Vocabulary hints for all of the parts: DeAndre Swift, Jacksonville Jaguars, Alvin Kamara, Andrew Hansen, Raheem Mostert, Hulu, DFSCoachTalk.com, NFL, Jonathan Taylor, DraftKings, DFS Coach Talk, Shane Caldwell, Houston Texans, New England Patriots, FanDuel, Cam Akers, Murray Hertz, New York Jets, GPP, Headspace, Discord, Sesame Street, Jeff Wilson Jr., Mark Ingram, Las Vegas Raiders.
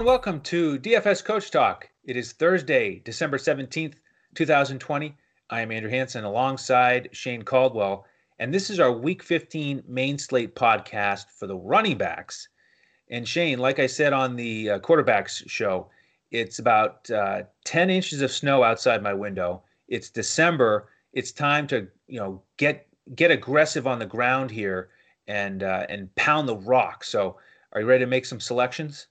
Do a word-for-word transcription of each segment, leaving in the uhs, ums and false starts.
and welcome to D F S Coach Talk. It is Thursday, December seventeenth, two thousand twenty. I am Andrew Hansen alongside Shane Caldwell, and this is our Week fifteen main slate podcast for the running backs. And Shane, like I said on the uh, quarterbacks show, it's about uh, ten inches of snow outside my window. It's December. It's time to, you know, get get aggressive on the ground here and uh, and pound the rock. So, are you ready to make some selections?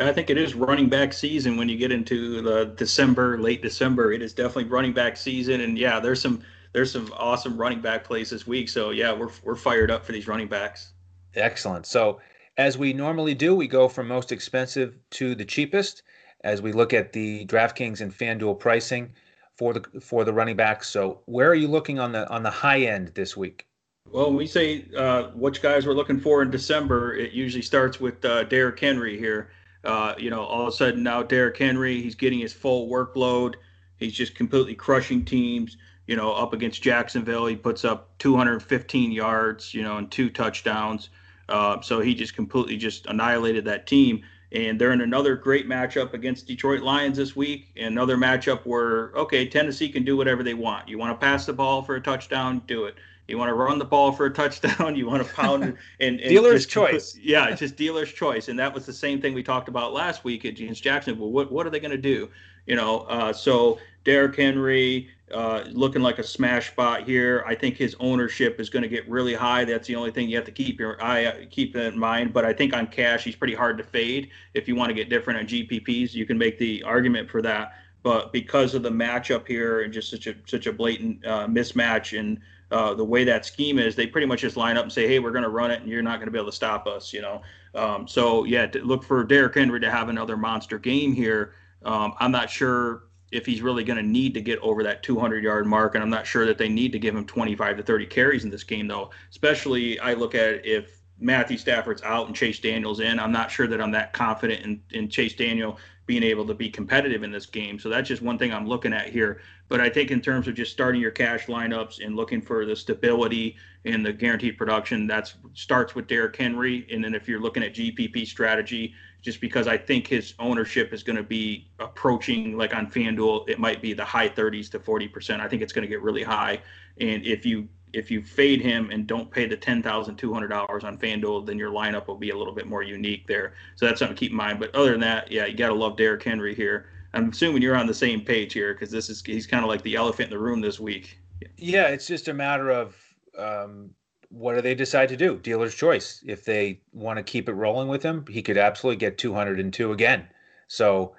I think it is running back season when you get into the December, late December. It is definitely running back season, and yeah, there's some there's some awesome running back plays this week. So yeah, we're we're fired up for these running backs. Excellent. So as we normally do, we go from most expensive to the cheapest as we look at the DraftKings and FanDuel pricing for the for the running backs. So where are you looking on the on the high end this week? Well, when we say uh, which guys we're looking for in December, it usually starts with uh, Derrick Henry here. Uh, you know, all of a sudden now Derrick Henry, he's getting his full workload. He's just completely crushing teams. You know, up against Jacksonville, he puts up two hundred fifteen yards, you know, and two touchdowns. Uh, so he just completely just annihilated that team. And they're in another great matchup against Detroit Lions this week. Another matchup where, okay, Tennessee can do whatever they want. You want to pass the ball for a touchdown, do it. You want to run the ball for a touchdown. You want to pound it. And, and dealer's just, choice. Yeah, it's just dealer's choice. And that was the same thing we talked about last week against Jacksonville. What what are they going to do? You know, uh, so Derrick Henry uh, looking like a smash spot here. I think his ownership is going to get really high. That's the only thing you have to keep your eye keep in mind. But I think on cash, he's pretty hard to fade. If you want to get different on G P Ps, you can make the argument for that. But because of the matchup here and just such a such a blatant uh, mismatch and Uh, the way that scheme is, they pretty much just line up and say, hey, we're going to run it, and you're not going to be able to stop us, you know. Um, so, yeah, to look for Derrick Henry to have another monster game here. Um, I'm not sure if he's really going to need to get over that two hundred-yard mark, and I'm not sure that they need to give him twenty-five to thirty carries in this game, though. Especially, I look at it if Matthew Stafford's out and Chase Daniel's in. I'm not sure that I'm that confident in, in Chase Daniel being able to be competitive in this game. So that's just one thing I'm looking at here. But I think in terms of just starting your cash lineups and looking for the stability and the guaranteed production, that starts with Derrick Henry. And then if you're looking at G P P strategy, just because I think his ownership is going to be approaching, like on FanDuel, it might be the high thirties to forty percent. I think it's going to get really high. And if you if you fade him and don't pay the ten thousand two hundred dollars on FanDuel, then your lineup will be a little bit more unique there. So that's something to keep in mind. But other than that, yeah, you got to love Derrick Henry here. I'm assuming you're on the same page here because this is he's kind of like the elephant in the room this week. Yeah, it's just a matter of um, what do they decide to do? Dealer's choice. If they want to keep it rolling with him, he could absolutely get two hundred two again. So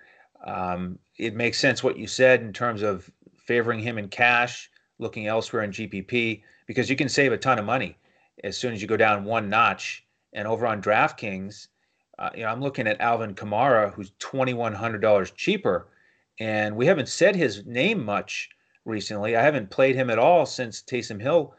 um, it makes sense what you said in terms of favoring him in cash, looking elsewhere in G P P, because you can save a ton of money as soon as you go down one notch. And over on DraftKings, uh, you know, I'm looking at Alvin Kamara, who's twenty-one hundred dollars cheaper, and we haven't said his name much recently. I haven't played him at all since Taysom Hill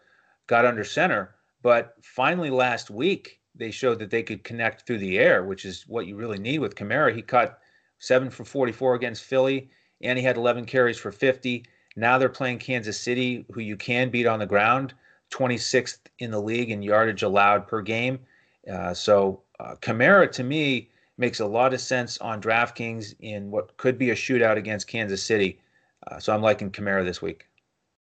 got under center, but finally last week they showed that they could connect through the air, which is what you really need with Kamara. He caught seven for forty-four against Philly, and he had eleven carries for fifty. Now they're playing Kansas City, who you can beat on the ground, twenty-sixth in the league in yardage allowed per game. Uh, so uh, Kamara, to me, makes a lot of sense on DraftKings in what could be a shootout against Kansas City. Uh, so I'm liking Kamara this week.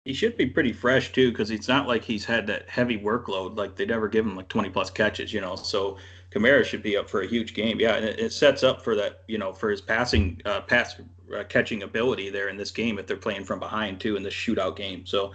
He should be pretty fresh, too, because it's not like he's had that heavy workload. Like, they never give him, like, twenty-plus catches, you know. So Kamara should be up for a huge game. Yeah, and it, it sets up for that, you know, for his passing uh, pass uh, catching ability there in this game if they're playing from behind, too, in this shootout game. So,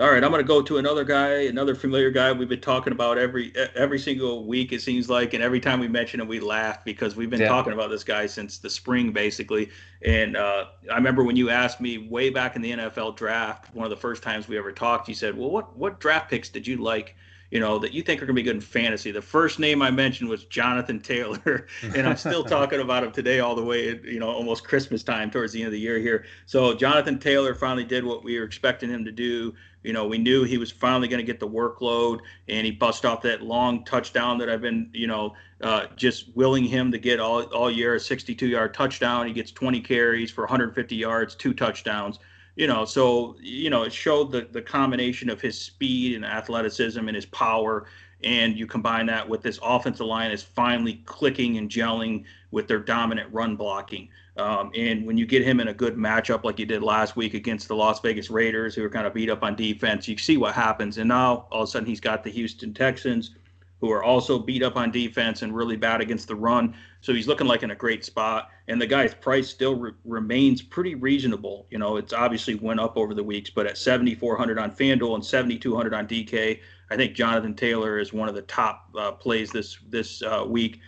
all right, I'm going to go to another guy, another familiar guy we've been talking about every every single week, it seems like, and every time we mention him, we laugh because we've been yeah. talking about this guy since the spring, basically. And uh, I remember when you asked me way back in the N F L draft, one of the first times we ever talked, you said, well, what what draft picks did you like? You know, that you think are going to be good in fantasy. The first name I mentioned was Jonathan Taylor, and I'm still talking about him today all the way, at, you know, almost Christmas time towards the end of the year here. So Jonathan Taylor finally did what we were expecting him to do. You know, we knew he was finally going to get the workload, and he bust off that long touchdown that I've been, you know, uh, just willing him to get all, all year, a sixty-two-yard touchdown. He gets twenty carries for one hundred fifty yards, two touchdowns. You know, so, you know, it showed the, the combination of his speed and athleticism and his power And you combine that with this offensive line is finally clicking and gelling with their dominant run blocking. Um, and when you get him in a good matchup like you did last week against the Las Vegas Raiders, who are kind of beat up on defense, you see what happens. And now all of a sudden he's got the Houston Texans, who are also beat up on defense and really bad against the run. So he's looking like in a great spot. And the guy's price still re- remains pretty reasonable. You know, it's obviously went up over the weeks, but at seventy-four hundred on FanDuel and seventy-two hundred on D K, I think Jonathan Taylor is one of the top uh, plays this this uh, week.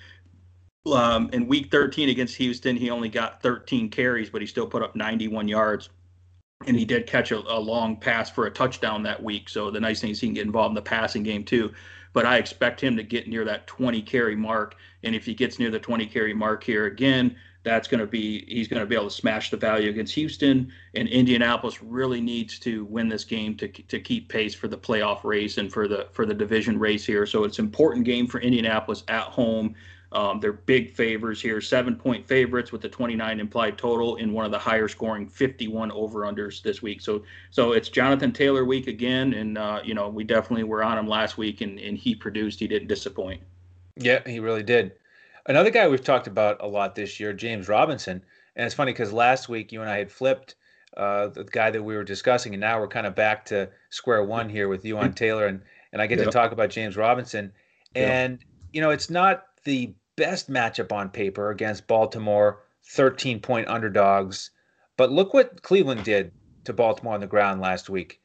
Um, in week thirteen against Houston, he only got thirteen carries, but he still put up ninety-one yards. And he did catch a, a long pass for a touchdown that week. So the nice thing is he can get involved in the passing game too. But I expect him to get near that twenty-carry mark. And if he gets near the twenty-carry mark here again, that's going to be he's going to be able to smash the value against Houston. And Indianapolis really needs to win this game to to keep pace for the playoff race and for the for the division race here. So it's an important game for Indianapolis at home. Um, they're big favors here, seven-point favorites with the twenty-nine implied total in one of the higher-scoring fifty-one over-unders this week. So so it's Jonathan Taylor week again, and, uh, you know, we definitely were on him last week, and, and he produced. He didn't disappoint. Yeah, he really did. Another guy we've talked about a lot this year, James Robinson, and it's funny because last week you and I had flipped uh, the guy that we were discussing, and now we're kind of back to square one here with you on Taylor, and, and I get yep. to talk about James Robinson. And, yep. you know, it's not the best matchup on paper against Baltimore, thirteen-point underdogs. But look what Cleveland did to Baltimore on the ground last week.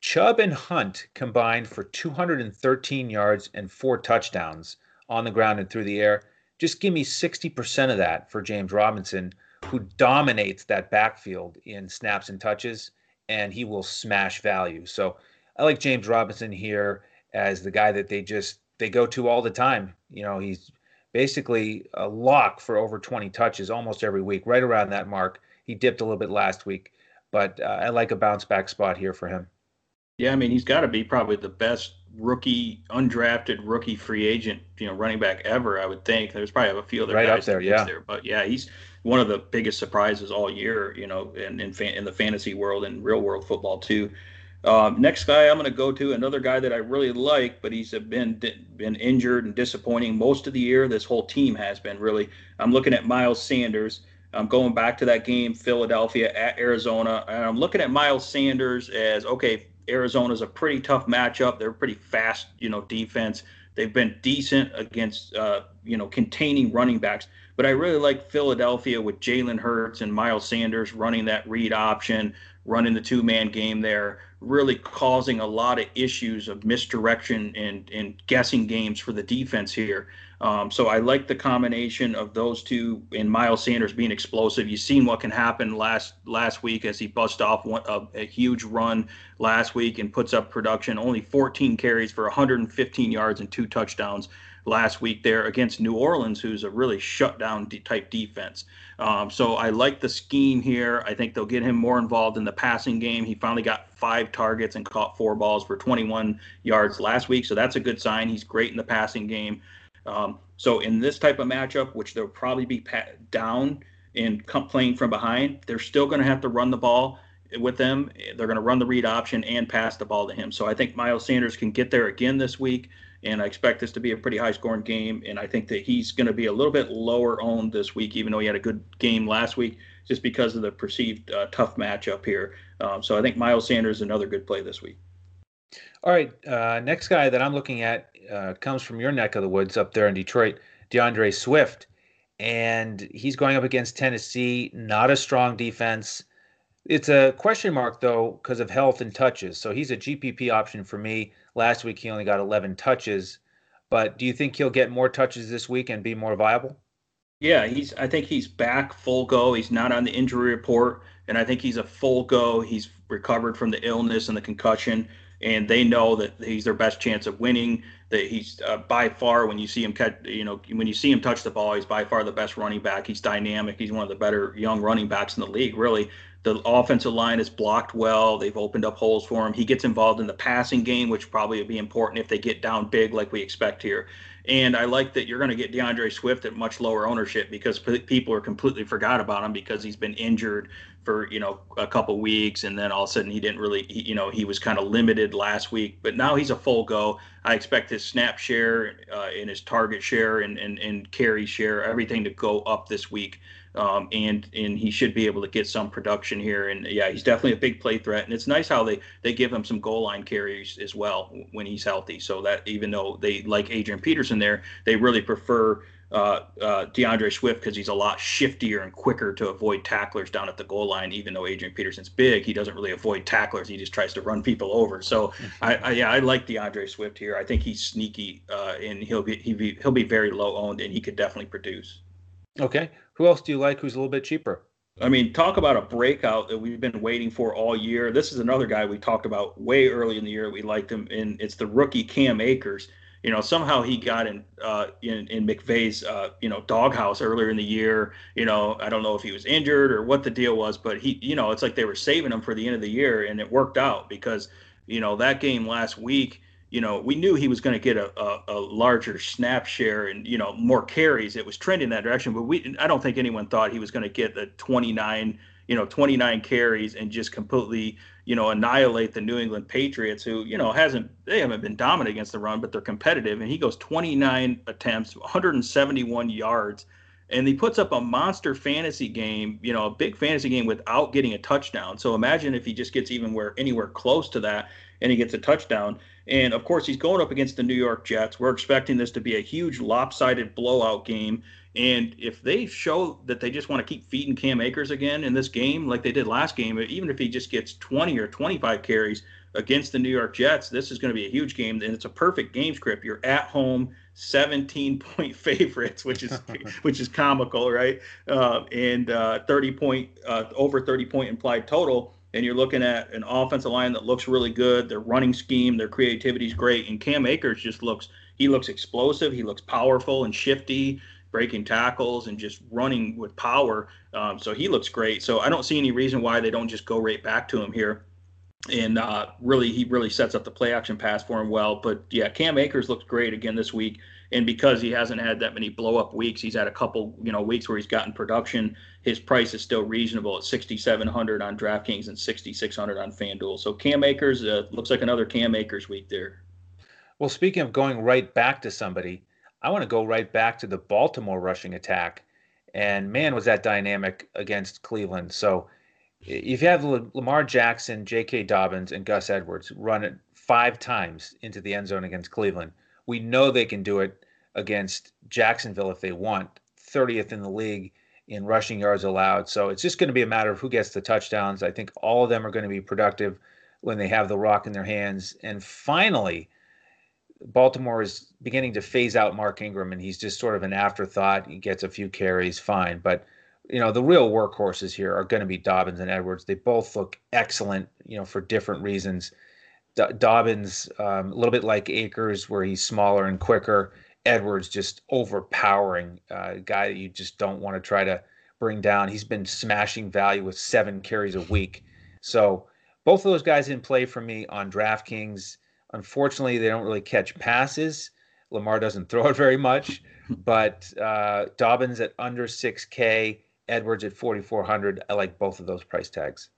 Chubb and Hunt combined for two hundred thirteen yards and four touchdowns on the ground and through the air. Just give me sixty percent of that for James Robinson, who dominates that backfield in snaps and touches, and he will smash value. So I like James Robinson here as the guy that they just they go to all the time. You know, he's basically a lock for over twenty touches almost every week, right around that mark. He dipped a little bit last week, but uh, I like a bounce-back spot here for him. Yeah, I mean, he's got to be probably the best rookie, undrafted rookie free agent, you know, running back ever, I would think. There's probably a few other right guys up there, yeah. there, but yeah, he's one of the biggest surprises all year, you know, in in, fan, in the fantasy world and real-world football too. Um, next guy I'm going to go to, another guy that I really like, but he's been been injured and disappointing most of the year. This whole team has been really. I'm looking at Miles Sanders. I'm going back to that game, Philadelphia at Arizona, and I'm looking at Miles Sanders as, okay, Arizona's a pretty tough matchup. They're pretty fast, you know, defense. They've been decent against, uh, you know, containing running backs. But I really like Philadelphia with Jalen Hurts and Miles Sanders running that read option, running the two-man game there, really causing a lot of issues of misdirection and, and guessing games for the defense here. Um, so I like the combination of those two and Miles Sanders being explosive. You've seen what can happen last last week as he busts off one, a, a huge run last week and puts up production. Only fourteen carries for one hundred fifteen yards and two touchdowns last week there against New Orleans, who's a really shutdown de- type defense. Um, so I like the scheme here. I think they'll get him more involved in the passing game. He finally got five targets and caught four balls for twenty-one yards last week. So that's a good sign. He's great in the passing game. Um, so in this type of matchup, which they'll probably be pat- down and come playing from behind, they're still going to have to run the ball with them. They're going to run the read option and pass the ball to him. So I think Miles Sanders can get there again this week. And I expect this to be a pretty high-scoring game, and I think that he's going to be a little bit lower owned this week, even though he had a good game last week, just because of the perceived uh, tough matchup here. Um, so I think Miles Sanders is another good play this week. All right, uh, next guy that I'm looking at uh, comes from your neck of the woods up there in Detroit, DeAndre Swift, and he's going up against Tennessee, not a strong defense. It's a question mark, though, because of health and touches. So he's a G P P option for me. Last week he only got eleven touches. But do you think he'll get more touches this week and be more viable? Yeah, he's. I think he's back full go. He's not on the injury report, and I think he's a full go. He's recovered from the illness and the concussion, and they know that he's their best chance of winning. That he's uh, by far, when you see him catch, you know, when you see him touch the ball, he's by far the best running back. He's dynamic. He's one of the better young running backs in the league, really. The offensive line is blocked well. They've opened up holes for him. He gets involved in the passing game, which probably would be important if they get down big like we expect here. And I like that you're going to get DeAndre Swift at much lower ownership because people are completely forgot about him because he's been injured for, you know, a couple weeks. And then all of a sudden he didn't really, he, you know, he was kind of limited last week. But now he's a full go. I expect his snap share uh, and his target share and, and, and carry share, everything to go up this week. Um, and and he should be able to get some production here. And, yeah, he's definitely a big play threat. And it's nice how they, they give him some goal line carries as well when he's healthy. So that even though they like Adrian Peterson there, they really prefer uh, uh, DeAndre Swift because he's a lot shiftier and quicker to avoid tacklers down at the goal line. Even though Adrian Peterson's big, he doesn't really avoid tacklers. He just tries to run people over. So, I, I, yeah, I like DeAndre Swift here. I think he's sneaky, uh, and he'll be, he'll be, he'll be very low owned, and he could definitely produce. Okay. Who else do you like who's a little bit cheaper? I mean, talk about a breakout that we've been waiting for all year. This is another guy we talked about way early in the year. We liked him, and it's the rookie Cam Akers. You know, somehow he got in uh, in, in McVay's, uh, you know, doghouse earlier in the year. You know, I don't know if he was injured or what the deal was, but he, you know, it's like they were saving him for the end of the year, and it worked out because, you know, that game last week, you know, we knew he was going to get a, a, a larger snap share and, you know, more carries. It was trending that direction, but we I don't think anyone thought he was going to get the twenty-nine, you know, twenty-nine carries and just completely, you know, annihilate the New England Patriots who, you know, hasn't they haven't been dominant against the run, but they're competitive. And he goes twenty-nine attempts, one hundred seventy-one yards, and he puts up a monster fantasy game, you know, a big fantasy game without getting a touchdown. So imagine if he just gets even where anywhere close to that and he gets a touchdown. And, of course, he's going up against the New York Jets. We're expecting this to be a huge lopsided blowout game. And if they show that they just want to keep feeding Cam Akers again in this game like they did last game, even if he just gets twenty or twenty-five carries against the New York Jets, this is going to be a huge game. And it's a perfect game script. You're at home, seventeen-point favorites, which is which is comical, right? Uh, and uh, thirty-point uh, over thirty-point implied total. And you're looking at an offensive line that looks really good. Their running scheme, their creativity is great. And Cam Akers just looks, he looks explosive. He looks powerful and shifty, breaking tackles and just running with power. Um, so he looks great. So I don't see any reason why they don't just go right back to him here. And uh, really, he really sets up the play action pass for him well. But yeah, Cam Akers looks great again this week. And because he hasn't had that many blow-up weeks, he's had a couple, you know, weeks where he's gotten production. His price is still reasonable at sixty-seven hundred dollars on DraftKings and sixty-six hundred dollars on FanDuel. So Cam Akers uh, looks like another Cam Akers week there. Well, speaking of going right back to somebody, I want to go right back to the Baltimore rushing attack. And, man, was that dynamic against Cleveland. So if you have Lamar Jackson, J K. Dobbins, and Gus Edwards run it five times into the end zone against Cleveland, we know they can do it against Jacksonville if they want, thirtieth in the league in rushing yards allowed. So it's just going to be a matter of who gets the touchdowns. I think all of them are going to be productive when they have the rock in their hands. And finally, Baltimore is beginning to phase out Mark Ingram, and he's just sort of an afterthought. He gets a few carries, fine. But, you know, the real workhorses here are going to be Dobbins and Edwards. They both look excellent, you know, for different reasons. Dobbins, um, a little bit like Akers, where he's smaller and quicker. Edwards, just overpowering uh, guy that you just don't want to try to bring down. He's been smashing value with seven carries a week. So both of those guys in play for me on DraftKings. Unfortunately, they don't really catch passes. Lamar doesn't throw it very much. But uh, Dobbins at under six K, Edwards at forty-four hundred. I like both of those price tags.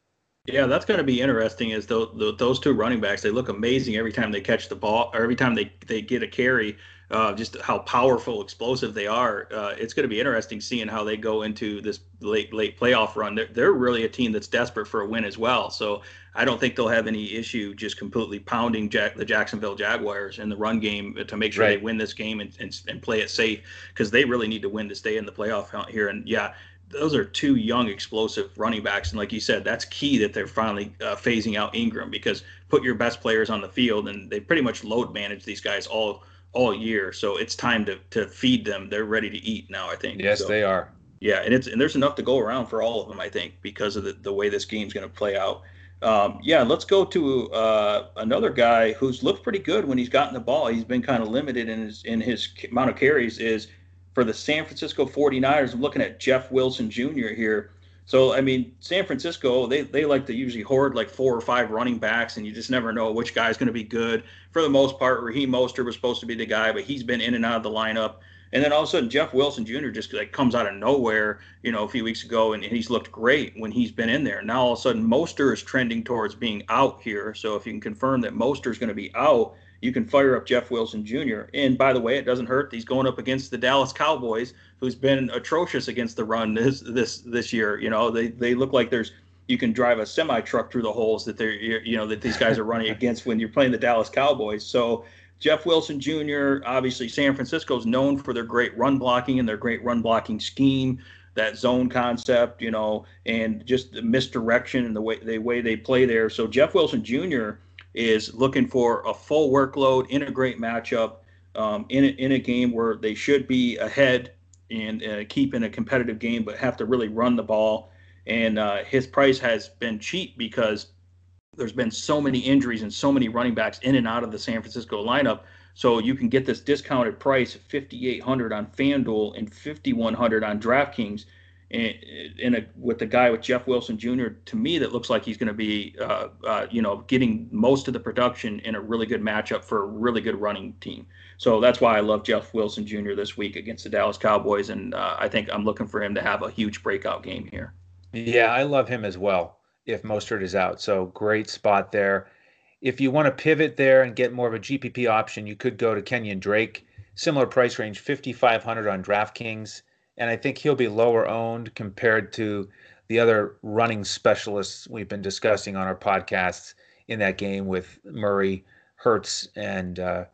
Yeah, that's going to be interesting is the, the, those two running backs, they look amazing every time they catch the ball or every time they, they get a carry, uh, just how powerful, explosive they are. Uh, it's going to be interesting seeing how they go into this late late playoff run. They're, they're really a team that's desperate for a win as well. So I don't think they'll have any issue just completely pounding Jack, the Jacksonville Jaguars in the run game to make sure right. they win this game and, and, and play it safe because they really need to win to stay in the playoff hunt here. And, yeah. Those are two young, explosive running backs. And like you said, that's key that they're finally uh, phasing out Ingram because put your best players on the field, and they pretty much load manage these guys all all year. So it's time to to feed them. They're ready to eat now, I think. Yes, so, they are. Yeah, and it's and there's enough to go around for all of them, I think, because of the, the way this game's going to play out. Um, yeah, let's go to uh, another guy who's looked pretty good when he's gotten the ball. He's been kind of limited in his, in his amount of carries is – for the San Francisco forty-niners, I'm looking at Jeff Wilson Junior here. So, I mean, San Francisco, they, they like to usually hoard like four or five running backs, and you just never know which guy's going to be good. For the most part, Raheem Mostert was supposed to be the guy, but he's been in and out of the lineup. And then all of a sudden, Jeff Wilson Junior just like comes out of nowhere, you know, a few weeks ago, and, and he's looked great when he's been in there. Now all of a sudden, Mostert is trending towards being out here. So if you can confirm that Mostert is going to be out, you can fire up Jeff Wilson Junior And by the way, it doesn't hurt. He's going up against the Dallas Cowboys, who's been atrocious against the run this this this year. You know, they they look like there's you can drive a semi truck through the holes that they're you know that these guys are running against when you're playing the Dallas Cowboys. So Jeff Wilson Junior, obviously San Francisco's known for their great run blocking and their great run blocking scheme, that zone concept, you know, and just the misdirection and the way the way they play there. So Jeff Wilson Junior is looking for a full workload in a great matchup, um, in a, in a game where they should be ahead and uh, keep in a competitive game, but have to really run the ball. And uh, his price has been cheap because there's been so many injuries and so many running backs in and out of the San Francisco lineup. So you can get this discounted price of fifty-eight hundred dollars on FanDuel and fifty-one hundred dollars on DraftKings. In a, with the guy with Jeff Wilson Junior, to me, that looks like he's going to be, uh, uh, you know, getting most of the production in a really good matchup for a really good running team. So that's why I love Jeff Wilson Junior this week against the Dallas Cowboys, and uh, I think I'm looking for him to have a huge breakout game here. Yeah, I love him as well if Mostert is out. So great spot there. If you want to pivot there and get more of a G P P option, you could go to Kenyon Drake. Similar price range, fifty-five hundred on DraftKings. And I think he'll be lower owned compared to the other running specialists we've been discussing on our podcasts in that game with Murray, Hertz, and uh,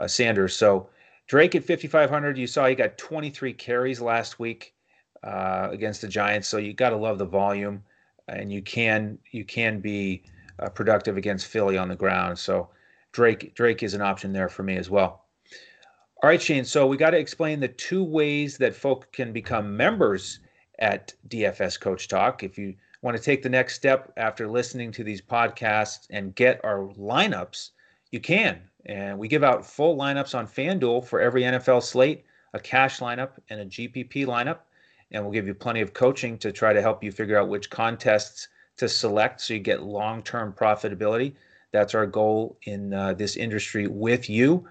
uh, Sanders. So Drake at fifty-five hundred, you saw he got twenty-three carries last week uh, against the Giants. So you got to love the volume, and you can you can be uh, productive against Philly on the ground. So Drake Drake is an option there for me as well. All right, Shane, so we got to explain the two ways that folk can become members at D F S Coach Talk. If you want to take the next step after listening to these podcasts and get our lineups, you can. And we give out full lineups on FanDuel for every N F L slate, a cash lineup, and a G P P lineup. And we'll give you plenty of coaching to try to help you figure out which contests to select so you get long-term profitability. That's our goal in uh, this industry with you.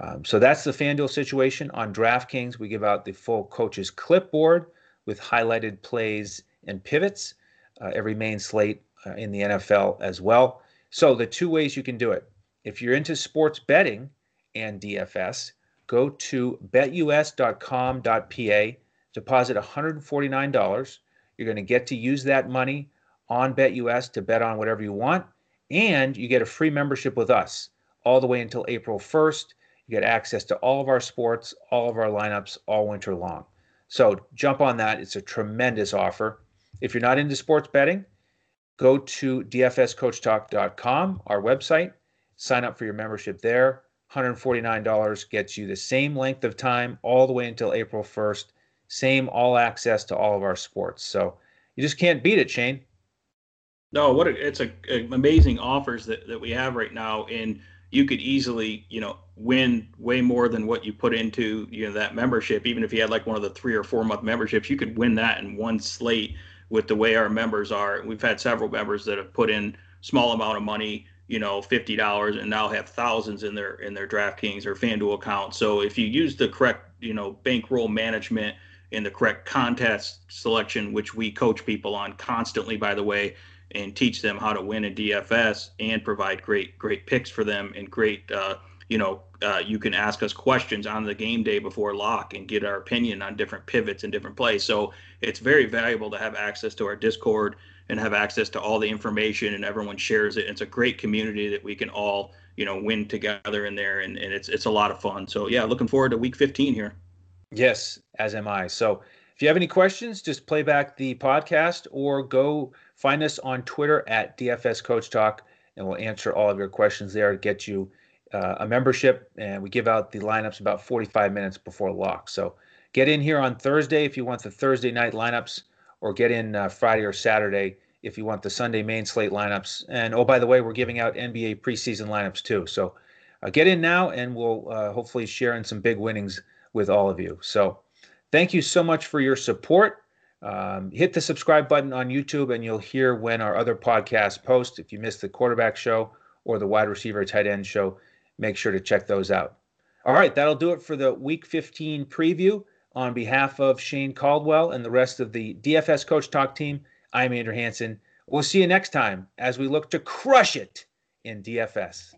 Um, so that's the FanDuel situation. On DraftKings, we give out the full coach's clipboard with highlighted plays and pivots, uh, every main slate uh, in the N F L as well. So the two ways you can do it. If you're into sports betting and D F S, go to bet U S dot com dot P A, deposit one hundred forty-nine dollars. You're going to get to use that money on BetUS to bet on whatever you want, and you get a free membership with us all the way until April first. You get access to all of our sports, all of our lineups, all winter long. So jump on that. It's a tremendous offer. If you're not into sports betting, go to D F S coach talk dot com, our website. Sign up for your membership there. one hundred forty-nine dollars gets you the same length of time all the way until April first. Same all access to all of our sports. So you just can't beat it, Shane. No, what a, it's a, a amazing offers that, that we have right now. And you could easily, you know, win way more than what you put into, you know, that membership. Even if you had like one of the three or four month memberships, you could win that in one slate with the way our members are. We've had several members that have put in small amount of money, you know, fifty dollars, and now have thousands in their in their DraftKings or FanDuel account. So if you use the correct, you know, bankroll management and the correct contest selection, which we coach people on constantly, by the way, and teach them how to win in D F S and provide great, great picks for them and great, uh, you know, uh, you can ask us questions on the game day before lock and get our opinion on different pivots and different plays. So it's very valuable to have access to our Discord and have access to all the information, and everyone shares it. It's a great community that we can all, you know, win together in there. And, and it's, it's a lot of fun. So yeah, looking forward to week fifteen here. Yes, as am I. So if you have any questions, just play back the podcast or go find us on Twitter at D F S Coach Talk, and we'll answer all of your questions there, get you uh, a membership. And we give out the lineups about forty-five minutes before lock. So get in here on Thursday if you want the Thursday night lineups, or get in uh, Friday or Saturday if you want the Sunday main slate lineups. And, oh, by the way, we're giving out N B A preseason lineups too. So uh, get in now, and we'll uh, hopefully share in some big winnings with all of you. So thank you so much for your support. Um, hit the subscribe button on YouTube, and you'll hear when our other podcasts post. If you missed the quarterback show or the wide receiver tight end show, make sure to check those out. All right, that'll do it for the Week fifteen preview. On behalf of Shane Caldwell and the rest of the D F S Coach Talk team, I'm Andrew Hansen. We'll see you next time as we look to crush it in D F S.